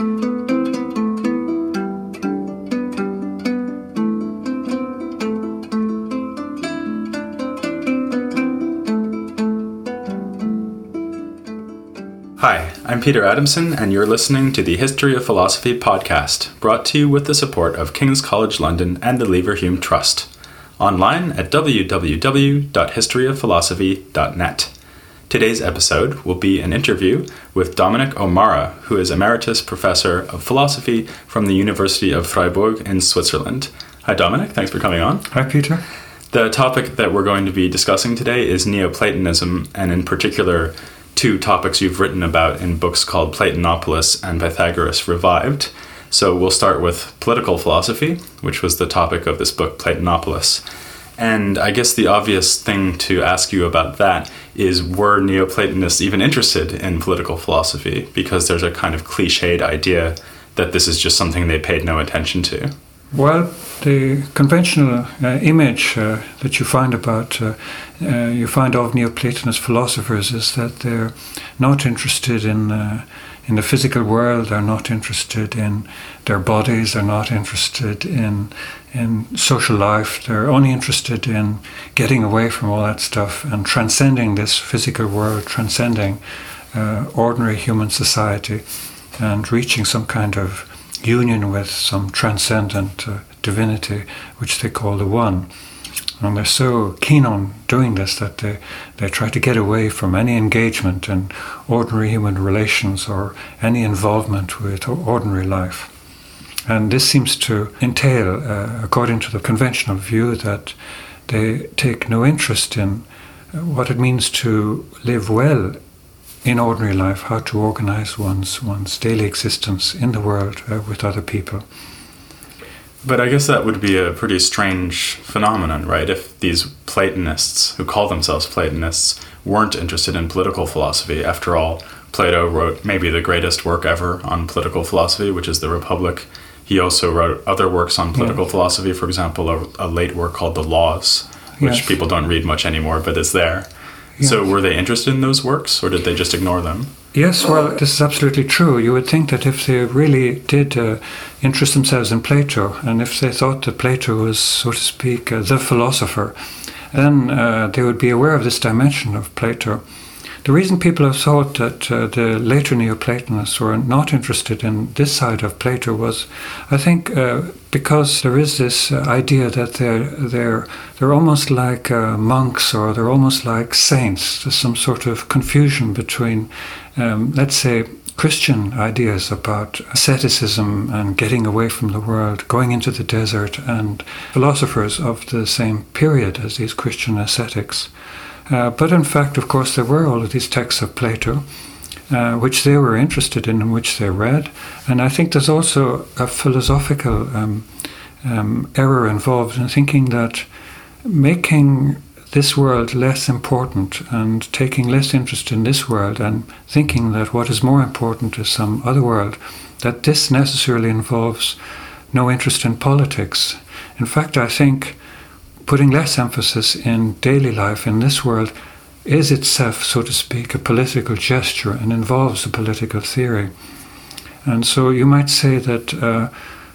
Hi, I'm Peter Adamson, and you're listening to the History of Philosophy podcast, brought to you with the support of King's College London and the Leverhulme Trust, online at www.historyofphilosophy.net. Today's episode will be an interview with Dominic O'Mara, who is Emeritus Professor of Philosophy from the University of Freiburg in Switzerland. Hi, Dominic. Thanks for coming on. Hi, Peter. The topic that we're going to be discussing today is Neoplatonism, and in particular, two topics you've written about in books called Platonopolis and Pythagoras Revived. So we'll start with political philosophy, which was the topic of this book, Platonopolis. And I guess the obvious thing to ask you about that is, were Neoplatonists even interested in political philosophy? Because there's a kind of cliched idea that this is just something they paid no attention to. Well, the conventional image that you find about of Neoplatonist philosophers is that they're not interested in the physical world. They're not interested in their bodies. They're not interested in social life. They're only interested in getting away from all that stuff and transcending this physical world, transcending ordinary human society, and reaching some kind of union with some transcendent divinity, which they call the One. And they're so keen on doing this that they try to get away from any engagement in ordinary human relations or any involvement with ordinary life. And this seems to entail, according to the conventional view, that they take no interest in what it means to live well in ordinary life, how to organize one's daily existence in the world with other people. But I guess that would be a pretty strange phenomenon, right? If these Platonists, who call themselves Platonists, weren't interested in political philosophy. After all, Plato wrote maybe the greatest work ever on political philosophy, which is The Republic. He also wrote other works on political philosophy, for example, a late work called The Laws, which people don't read much anymore, but it's there. Yes. So were they interested in those works, or did they just ignore them? Yes, well, this is absolutely true. You would think that if they really did interest themselves in Plato, and if they thought that Plato was, so to speak, the philosopher, then they would be aware of this dimension of Plato. The reason people have thought that the later Neoplatonists were not interested in this side of Plato was, I think, because there is this idea that they're almost like monks, or they're almost like saints. There's some sort of confusion between, let's say, Christian ideas about asceticism and getting away from the world, going into the desert, and philosophers of the same period as these Christian ascetics. But in fact, of course, there were all of these texts of Plato, which they were interested in and which they read. And I think there's also a philosophical error involved in thinking that making this world less important and taking less interest in this world and thinking that what is more important is some other world, that this necessarily involves no interest in politics. In fact, I think putting less emphasis in daily life in this world is itself, so to speak, a political gesture and involves a political theory. And so you might say that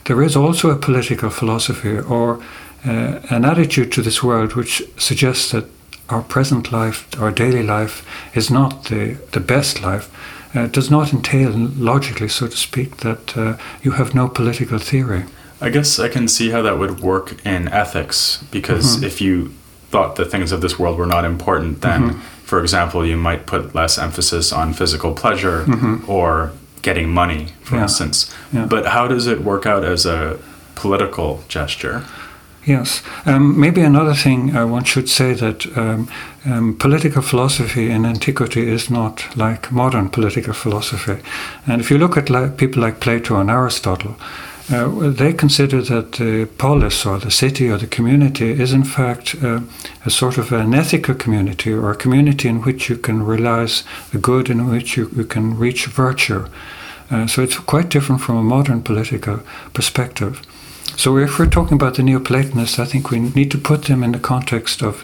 there is also a political philosophy, or an attitude to this world, which suggests that our present life, our daily life, is not the best life. It does not entail logically, so to speak, that you have no political theory. I guess I can see how that would work in ethics, because if you thought the things of this world were not important, then, for example, you might put less emphasis on physical pleasure or getting money, for instance. Yeah. But how does it work out as a political gesture? Yes. Maybe another thing one should say, that political philosophy in antiquity is not like modern political philosophy. And if you look at people like Plato and Aristotle, they consider that the polis, or the city, or the community is in fact a sort of an ethical community, or a community in which you can realize the good, in which you can reach virtue. So it's quite different from a modern political perspective. So if we're talking about the Neoplatonists, I think we need to put them in the context of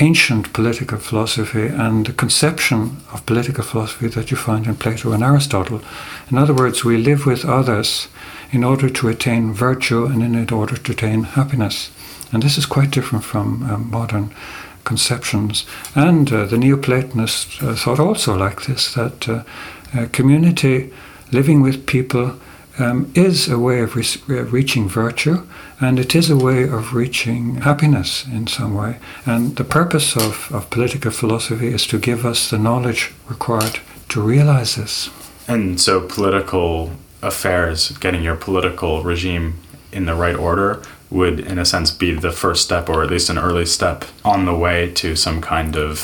ancient political philosophy and the conception of political philosophy that you find in Plato and Aristotle. In other words, we live with others in order to attain virtue and in order to attain happiness. And this is quite different from modern conceptions. And the Neoplatonists thought also like this, that community, living with people, is a way of reaching virtue, and it is a way of reaching happiness in some way. And the purpose of political philosophy is to give us the knowledge required to realize this. And so political affairs, getting your political regime in the right order, would in a sense be the first step, or at least an early step, on the way to some kind of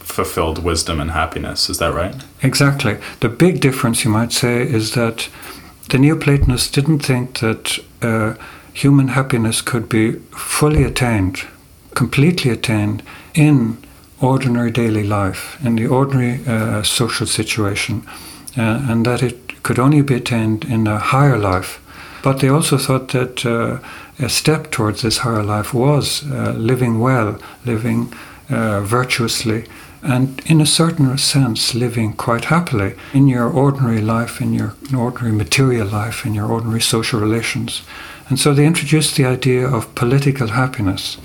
fulfilled wisdom and happiness. Is that right? Exactly. The big difference, you might say, is that the Neoplatonists didn't think that human happiness could be fully attained, completely attained, in ordinary daily life, in the ordinary social situation, and that it could only be attained in a higher life. But they also thought that a step towards this higher life was living well, living virtuously, and in a certain sense living quite happily in your ordinary life, in your ordinary material life, in your ordinary social relations. And so they introduced the idea of political happiness.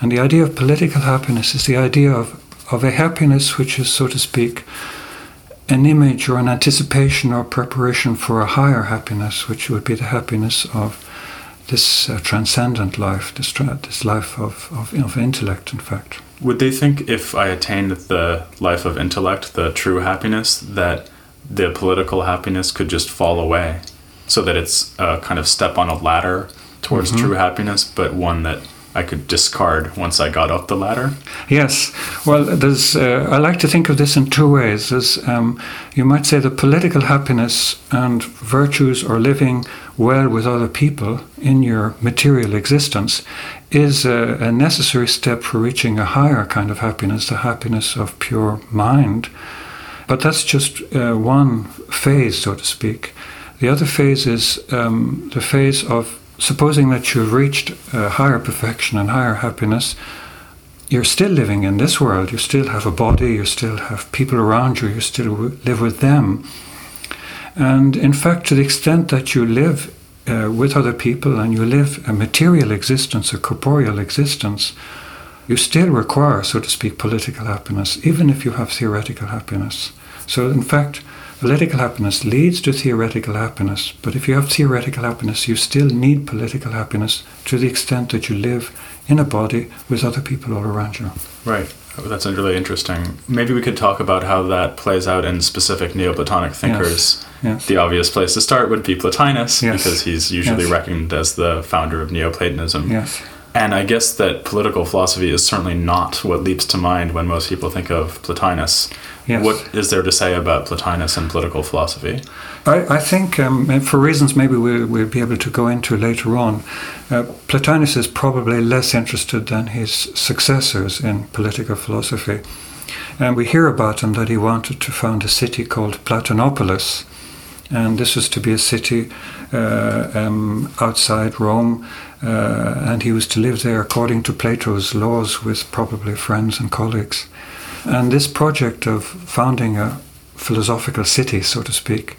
And the idea of political happiness is the idea of a happiness which is, so to speak, an image or an anticipation or preparation for a higher happiness, which would be the happiness of this transcendent life, this life of intellect, in fact. Would they think if I attained the life of intellect, the true happiness, that the political happiness could just fall away, so that it's a kind of step on a ladder towards true happiness, but one that I could discard once I got up the ladder? Yes. Well, there's, I like to think of this in two ways. There's, you might say, the political happiness and virtues or living well with other people in your material existence is a necessary step for reaching a higher kind of happiness, the happiness of pure mind. But that's just one phase, so to speak. The other phase is the phase of supposing that you've reached a higher perfection and higher happiness. You're still living in this world. You still have a body. You still have people around you. You still live with them. And in fact, to the extent that you live with other people and you live a material existence, a corporeal existence, you still require, so to speak, political happiness, even if you have theoretical happiness. So in fact, political happiness leads to theoretical happiness, but if you have theoretical happiness, you still need political happiness to the extent that you live in a body with other people all around you. Right. That's really interesting. Maybe we could talk about how that plays out in specific Neoplatonic thinkers. Yes. Yes. The obvious place to start would be Plotinus, yes, because he's usually, yes, reckoned as the founder of Neoplatonism. Yes. And I guess that political philosophy is certainly not what leaps to mind when most people think of Plotinus. Yes. What is there to say about Plotinus and political philosophy? I think, for reasons maybe we'll be able to go into later on, Plotinus is probably less interested than his successors in political philosophy. And we hear about him that he wanted to found a city called Platonopolis. And this was to be a city outside Rome, and he was to live there according to Plato's laws with probably friends and colleagues. And this project of founding a philosophical city, so to speak,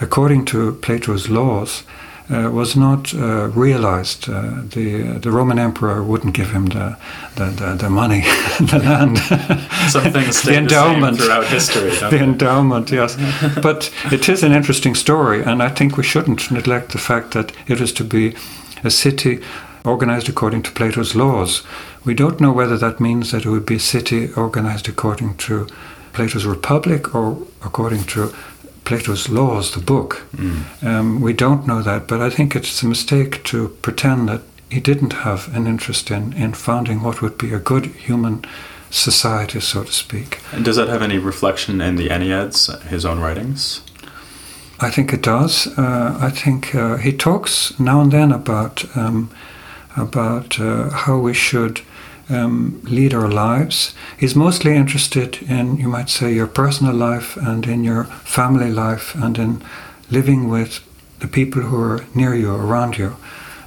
according to Plato's laws, was not realized. The Roman emperor wouldn't give him the money, the land, the endowment throughout history. The endowment, yes. But it is an interesting story, and I think we shouldn't neglect the fact that it was to be a city organized according to Plato's laws. We don't know whether that means that it would be a city organized according to Plato's Republic or according to Plato's laws, the book. We don't know that, but I think it's a mistake to pretend that he didn't have an interest in founding what would be a good human society, so to speak. And does that have any reflection in the Enneads, his own writings? I think it does. I think he talks now and then about how we should lead our lives. He's mostly interested in, you might say, your personal life and in your family life and in living with the people who are near you, around you.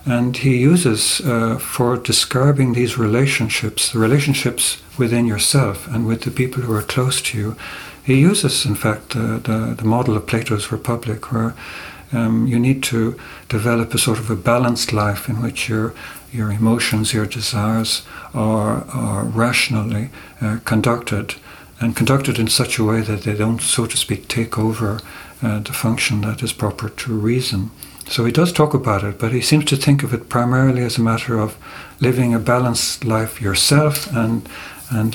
And he uses for describing these relationships, the relationships within yourself and with the people who are close to you, he uses, in fact, the model of Plato's Republic, where you need to develop a sort of a balanced life in which your emotions, your desires are rationally conducted, and conducted in such a way that they don't, so to speak, take over the function that is proper to reason. So he does talk about it, but he seems to think of it primarily as a matter of living a balanced life yourself and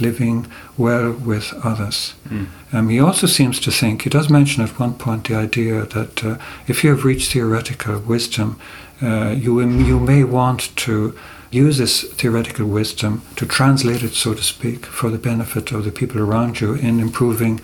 living well with others. Mm. He also seems to think, he does mention at one point the idea that if you have reached theoretical wisdom, you may want to use this theoretical wisdom to translate it, so to speak, for the benefit of the people around you in improving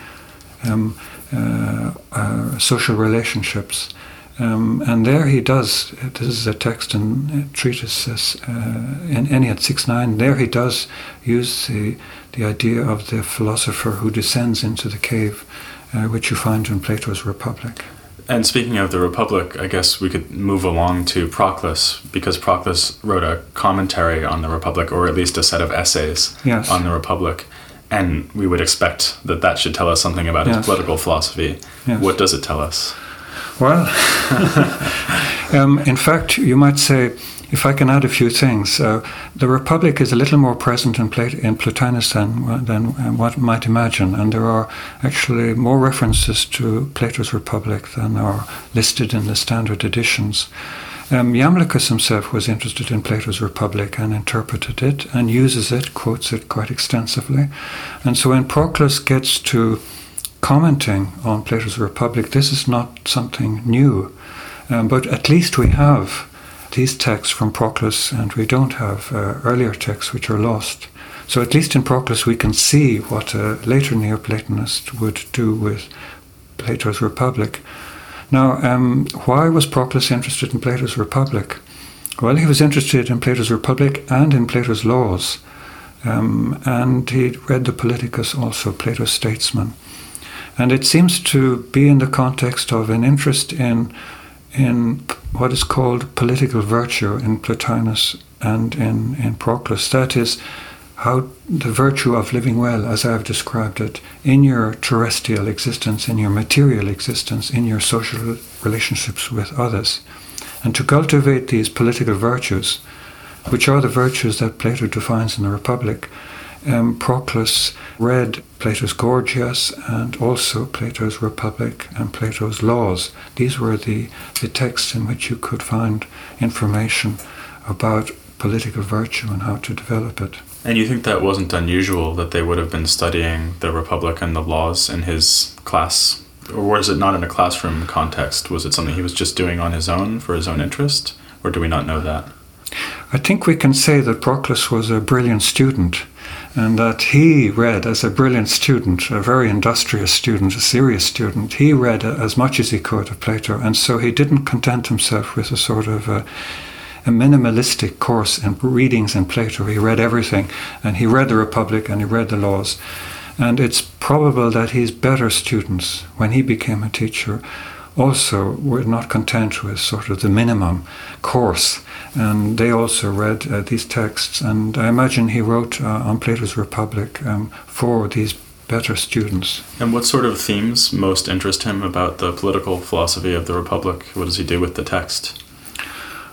social relationships. And there he does, this is a text in treatises in Ennead 6.9, there he does use the idea of the philosopher who descends into the cave, which you find in Plato's Republic. And speaking of the Republic, I guess we could move along to Proclus, because Proclus wrote a commentary on the Republic, or at least a set of essays yes. on the Republic. And we would expect that that should tell us something about yes. his political philosophy. Yes. What does it tell us? Well, in fact, you might say, if I can add a few things, the Republic is a little more present in Plotinus than one might imagine, and there are actually more references to Plato's Republic than are listed in the standard editions. Iamblichus himself was interested in Plato's Republic and interpreted it and uses it, quotes it quite extensively. And so when Proclus gets to commenting on Plato's Republic, this is not something new, but at least we have these texts from Proclus, and we don't have earlier texts which are lost. So at least in Proclus we can see what a later Neoplatonist would do with Plato's Republic. Now, why was Proclus interested in Plato's Republic? Well, he was interested in Plato's Republic and in Plato's laws, and he read the Politicus also, Plato's Statesman. And it seems to be in the context of an interest in what is called political virtue in Plotinus and in Proclus. That is, how the virtue of living well, as I have described it, in your terrestrial existence, in your material existence, in your social relationships with others. And to cultivate these political virtues, which are the virtues that Plato defines in the Republic, Proclus read Plato's Gorgias and also Plato's Republic and Plato's Laws. These were the texts in which you could find information about political virtue and how to develop it. And you think that wasn't unusual, that they would have been studying the Republic and the Laws in his class? Or was it not in a classroom context? Was it something he was just doing on his own for his own interest? Or do we not know that? I think we can say that Proclus was a brilliant student, and that he read as a brilliant student, a very industrious student, a serious student. He read as much as he could of Plato, and so he didn't content himself with a sort of a minimalistic course in readings in Plato. He read everything, and he read the Republic, and he read the Laws. And it's probable that his better students, when he became a teacher, also were not content with sort of the minimum course, and they also read these texts, and I imagine he wrote on Plato's Republic for these better students. And what sort of themes most interest him about the political philosophy of the Republic? What does he do with the text?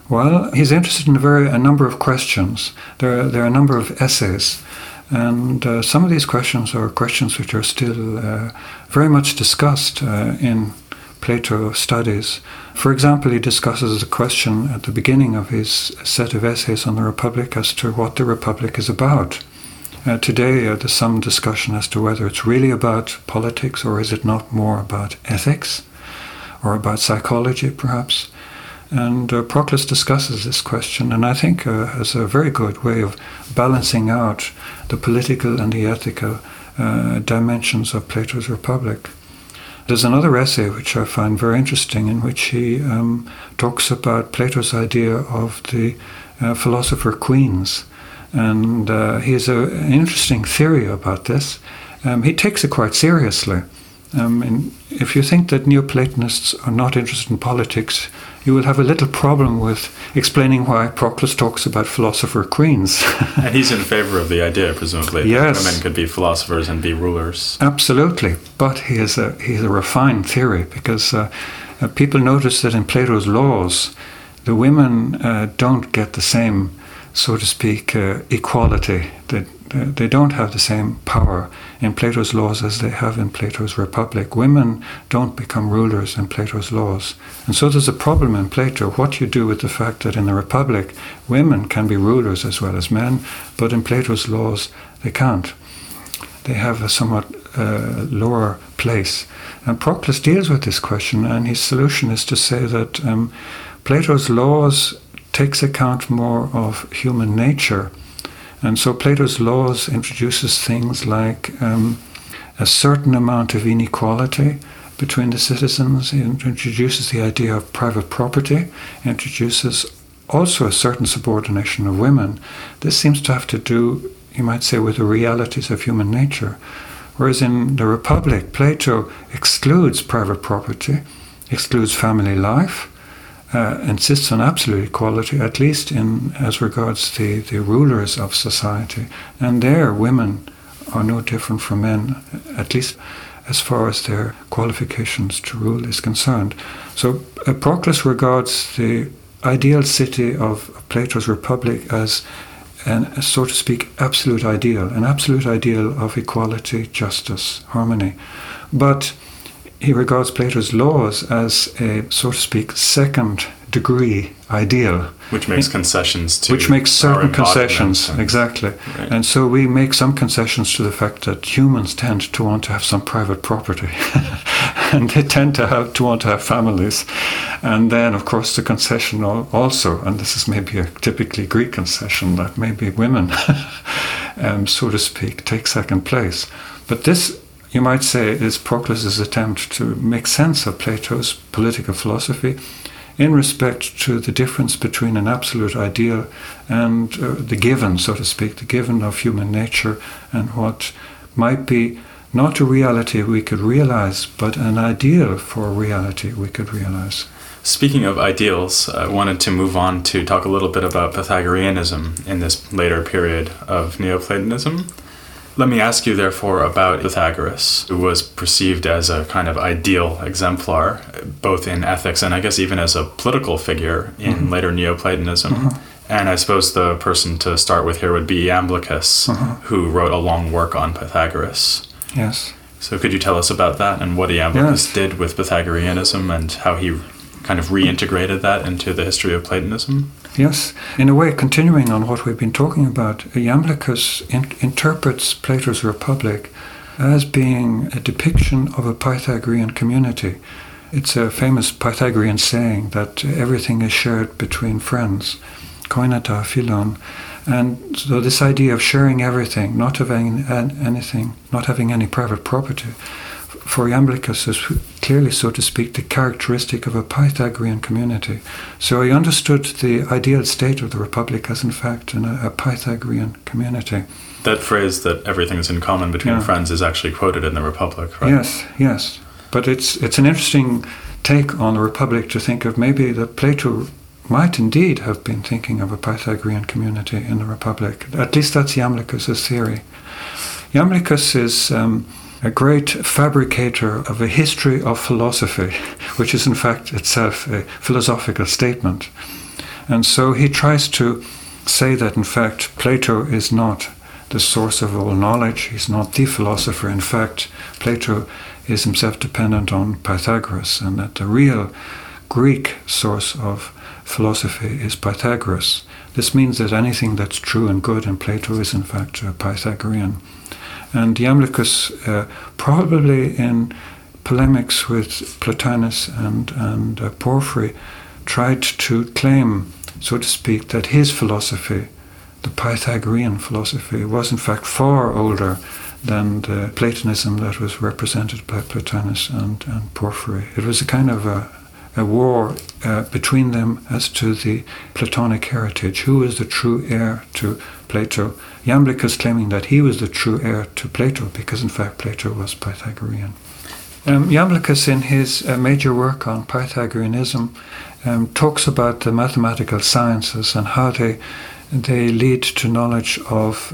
Well, he's interested in a number of questions. There are a number of essays, and some of these questions are questions which are still very much discussed in Plato studies. For example, he discusses the question at the beginning of his set of essays on the Republic as to what the Republic is about. Today there's some discussion as to whether it's really about politics, or is it not more about ethics or about psychology perhaps. And Proclus discusses this question, and I think has a very good way of balancing out the political and the ethical dimensions of Plato's Republic. There's another essay which I find very interesting, in which he talks about Plato's idea of the philosopher queens. And he has an interesting theory about this. He takes it quite seriously. And if you think that Neoplatonists are not interested in politics, you will have a little problem with explaining why Proclus talks about philosopher queens. And he's in favor of the idea, presumably, yes, that women could be philosophers and be rulers. Absolutely, but he has a refined theory, because people notice that in Plato's laws, the women don't get the same, so to speak, equality. They don't have the same power in Plato's laws as they have in Plato's Republic. Women don't become rulers in Plato's laws. And so there's a problem in Plato, what you do with the fact that in the Republic, women can be rulers as well as men, but in Plato's laws, they can't. They have a somewhat lower place. And Proclus deals with this question, and his solution is to say that Plato's laws takes account more of human nature. And so Plato's laws introduces things like a certain amount of inequality between the citizens. It introduces the idea of private property, introduces also a certain subordination of women. This seems to have to do, you might say, with the realities of human nature. Whereas in the Republic, Plato excludes private property, excludes family life, insists on absolute equality, at least in as regards the rulers of society. And there, women are no different from men, at least as far as their qualifications to rule is concerned. So Proclus regards the ideal city of Plato's Republic as a, so to speak, absolute ideal, an absolute ideal of equality, justice, harmony. But he regards Plato's laws as a, so to speak, second-degree ideal. Which makes concessions to Which makes certain concessions, exactly. Right. And so we make some concessions to the fact that humans tend to want to have some private property. And they tend to want to have families. And then, of course, the concession also, and this is maybe a typically Greek concession, that maybe women, so to speak, take second place. But this, you might say, is Proclus's attempt to make sense of Plato's political philosophy in respect to the difference between an absolute ideal and the given, so to speak, the given of human nature, and what might be not a reality we could realize, but an ideal for reality we could realize. Speaking of ideals, I wanted to move on to talk a little bit about Pythagoreanism in this later period of Neoplatonism. Let me ask you, therefore, about Pythagoras, who was perceived as a kind of ideal exemplar, both in ethics and I guess even as a political figure in later Neoplatonism. And I suppose the person to start with here would be Iamblichus, who wrote a long work on Pythagoras. Yes. So could you tell us about that and what Iamblichus did with Pythagoreanism and how he kind of reintegrated that into the history of Platonism? Yes. In a way, continuing on what we've been talking about, Iamblichus interprets Plato's Republic as being a depiction of a Pythagorean community. It's a famous Pythagorean saying that everything is shared between friends, koinata philon. And so this idea of sharing everything, not having anything, not having any private property, for Iamblichus is clearly, so to speak, the characteristic of a Pythagorean community. So he understood the ideal state of the Republic as, in fact, a Pythagorean community. That phrase that everything is in common between friends is actually quoted in the Republic, right? Yes, yes. But it's an interesting take on the Republic to think of maybe that Plato might indeed have been thinking of a Pythagorean community in the Republic. At least that's Iamblichus' theory. Iamblichus is a great fabricator of a history of philosophy, which is in fact itself a philosophical statement. And so he tries to say that in fact Plato is not the source of all knowledge, he's not the philosopher. In fact, Plato is himself dependent on Pythagoras, and that the real Greek source of philosophy is Pythagoras. This means that anything that's true and good in Plato is in fact Pythagorean. And Iamblichus, probably in polemics with Plotinus and Porphyry, tried to claim, so to speak, that his philosophy, the Pythagorean philosophy, was in fact far older than the Platonism that was represented by Plotinus and Porphyry. It was a kind of a war between them as to the Platonic heritage. Who was the true heir to Plato? Iamblichus claiming that he was the true heir to Plato because, in fact, Plato was Pythagorean. Iamblichus, in his major work on Pythagoreanism, talks about the mathematical sciences and how they lead to knowledge of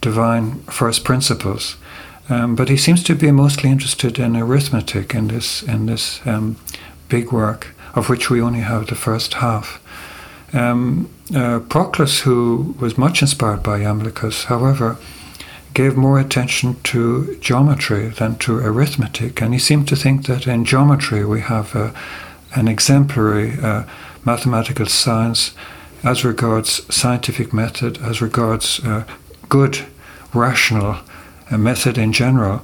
divine first principles. But he seems to be mostly interested in arithmetic in this big work, of which we only have the first half. Proclus, who was much inspired by Iamblichus, however, gave more attention to geometry than to arithmetic, and he seemed to think that in geometry we have an exemplary mathematical science as regards scientific method, as regards good, rational method in general.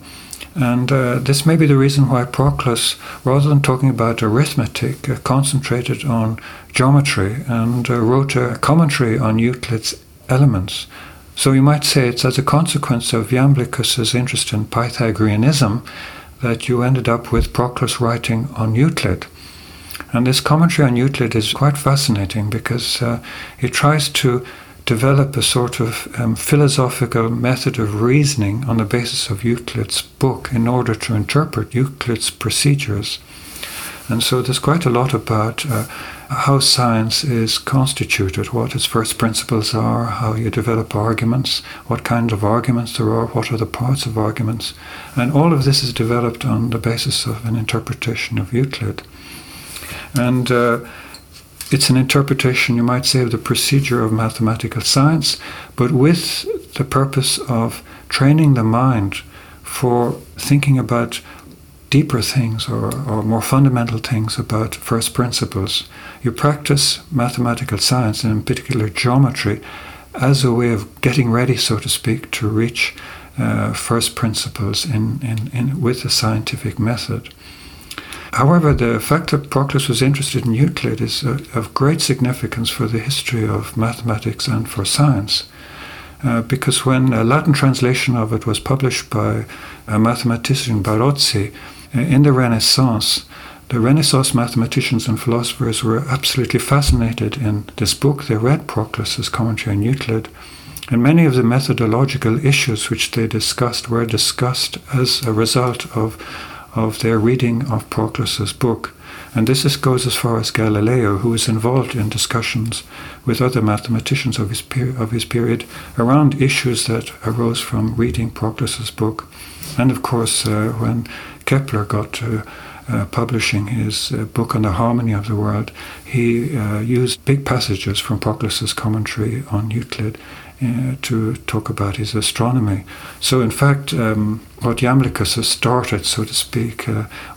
And this may be the reason why Proclus, rather than talking about arithmetic, concentrated on geometry and wrote a commentary on Euclid's Elements. So you might say it's as a consequence of Iamblichus's interest in Pythagoreanism that you ended up with Proclus writing on Euclid. And this commentary on Euclid is quite fascinating because he tries to develop a sort of philosophical method of reasoning on the basis of Euclid's book in order to interpret Euclid's procedures. And so there's quite a lot about how science is constituted, what its first principles are, how you develop arguments, what kind of arguments there are, what are the parts of arguments. And all of this is developed on the basis of an interpretation of Euclid. And it's an interpretation, you might say, of the procedure of mathematical science, but with the purpose of training the mind for thinking about deeper things or more fundamental things about first principles. You practice mathematical science, and in particular geometry, as a way of getting ready, so to speak, to reach first principles with the scientific method. However, the fact that Proclus was interested in Euclid is of great significance for the history of mathematics and for science, because when a Latin translation of it was published by a mathematician, Barozzi, in the Renaissance mathematicians and philosophers were absolutely fascinated in this book. They read Proclus's commentary on Euclid, and many of the methodological issues which they discussed were discussed as a result of their reading of Proclus's book. And this goes as far as Galileo, who was involved in discussions with other mathematicians of his period around issues that arose from reading Proclus's book. And of course, when Kepler got to publishing his book on the harmony of the world, he used big passages from Proclus's commentary on Euclid to talk about his astronomy. So in fact, what Iamblichus has started, so to speak,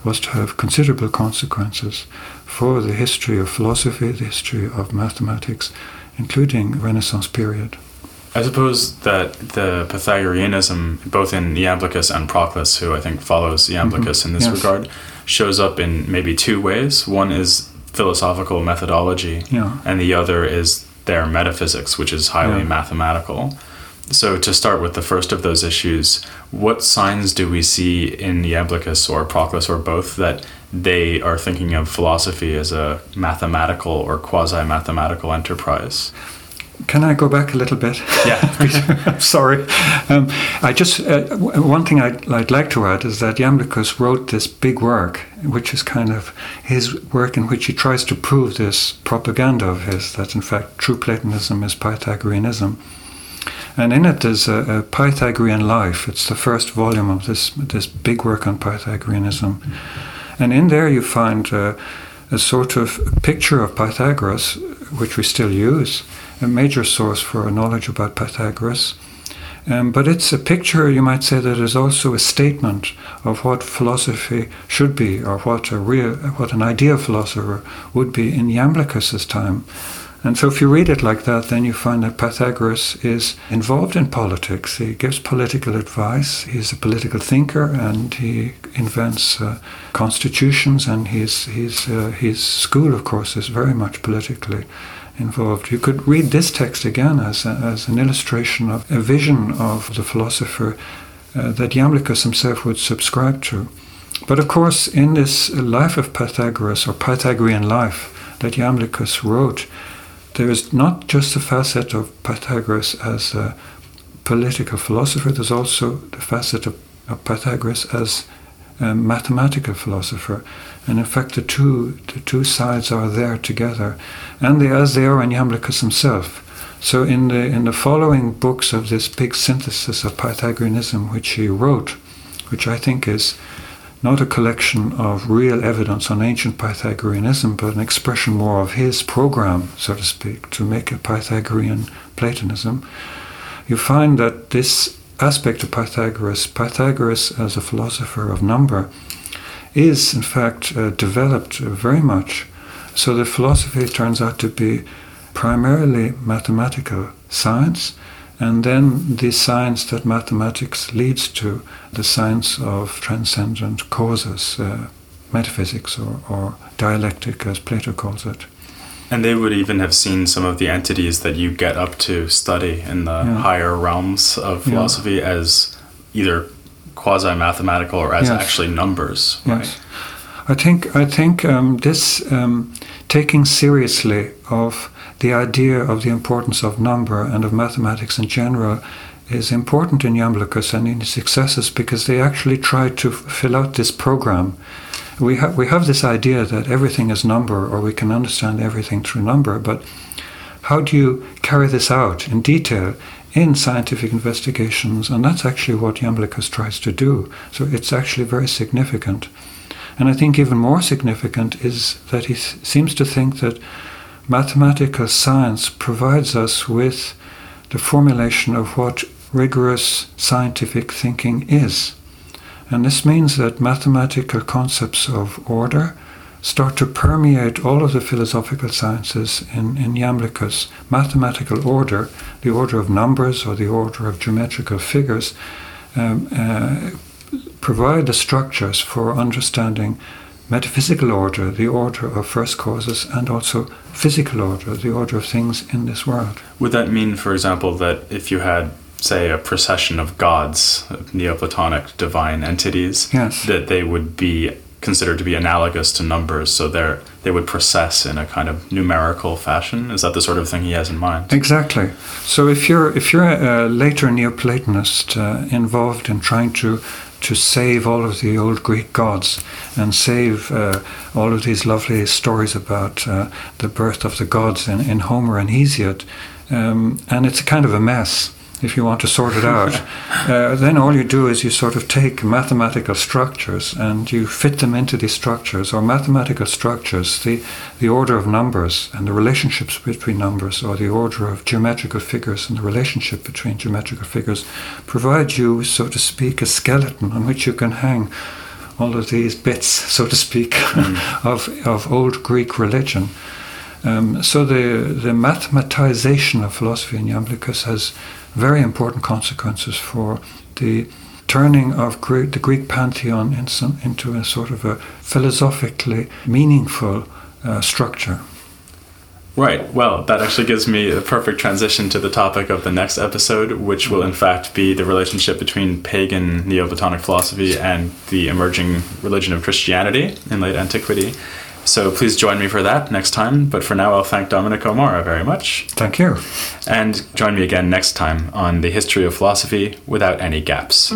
was to have considerable consequences for the history of philosophy, the history of mathematics, including Renaissance period. I suppose that the Pythagoreanism, both in Iamblichus and Proclus, who I think follows Iamblichus in this regard, shows up in maybe two ways. One is philosophical methodology, and the other is their metaphysics, which is highly mathematical. So to start with the first of those issues, what signs do we see in Iamblichus or Proclus or both that they are thinking of philosophy as a mathematical or quasi-mathematical enterprise? Can I go back a little bit? Yeah. I'm sorry. One thing I'd like to add is that Iamblichus wrote this big work, which is kind of his work in which he tries to prove this propaganda of his, that in fact true Platonism is Pythagoreanism. And in it there's a Pythagorean Life. It's the first volume of this big work on Pythagoreanism. Mm-hmm. And in there you find a sort of picture of Pythagoras, which we still use, a major source for knowledge about Pythagoras. But it's a picture, you might say, that is also a statement of what philosophy should be, or what an ideal philosopher would be in Iamblichus's time. And so if you read it like that, then you find that Pythagoras is involved in politics. He gives political advice, he's a political thinker, and he invents constitutions, and his school, of course, is very much politically involved. You could read this text again as an illustration of a vision of the philosopher that Iamblichus himself would subscribe to. But of course, in this Life of Pythagoras, or Pythagorean Life, that Iamblichus wrote, there is not just the facet of Pythagoras as a political philosopher, there's also the facet of Pythagoras as mathematical philosopher. And in fact, the two sides are there together, and they, as they are in Iamblichus himself. So in the following books of this big synthesis of Pythagoreanism, which he wrote, which I think is not a collection of real evidence on ancient Pythagoreanism, but an expression more of his program, so to speak, to make a Pythagorean Platonism, you find that this aspect of Pythagoras as a philosopher of number, is in fact developed very much. So the philosophy turns out to be primarily mathematical science, and then the science that mathematics leads to, the science of transcendent causes, metaphysics or dialectic, as Plato calls it. And they would even have seen some of the entities that you get up to study in the higher realms of philosophy as either quasi-mathematical or as actually numbers, right? Yes. I think this taking seriously of the idea of the importance of number and of mathematics in general is important in Iamblichus and in his successors, because they actually try to fill out this program. We have this idea that everything is number, or we can understand everything through number, but how do you carry this out in detail in scientific investigations? And that's actually what Iamblichus tries to do. So it's actually very significant. And I think even more significant is that he seems to think that mathematical science provides us with the formulation of what rigorous scientific thinking is. And this means that mathematical concepts of order start to permeate all of the philosophical sciences in Iamblichus. Mathematical order, the order of numbers or the order of geometrical figures, provide the structures for understanding metaphysical order, the order of first causes, and also physical order, the order of things in this world. Would that mean, for example, that if you had, say, a procession of gods, of Neoplatonic divine entities, that they would be considered to be analogous to numbers, so they would process in a kind of numerical fashion? Is that the sort of thing he has in mind? Exactly. So if you're a later Neoplatonist involved in trying to save all of the old Greek gods and save all of these lovely stories about the birth of the gods in Homer and Hesiod, and it's kind of a mess, if you want to sort it out, then all you do is you sort of take mathematical structures and you fit them into these structures, or mathematical structures, the order of numbers and the relationships between numbers, or the order of geometrical figures and the relationship between geometrical figures, provide you, so to speak, a skeleton on which you can hang all of these bits, so to speak, of old Greek religion. So the mathematization of philosophy in Iamblichus has very important consequences for the turning of the Greek pantheon into a sort of a philosophically meaningful structure. Right. Well, that actually gives me a perfect transition to the topic of the next episode, which will in fact be the relationship between pagan Neoplatonic philosophy and the emerging religion of Christianity in late antiquity. So please join me for that next time. But for now, I'll thank Dominic O'Mara very much. Thank you. And join me again next time on The History of Philosophy Without Any Gaps.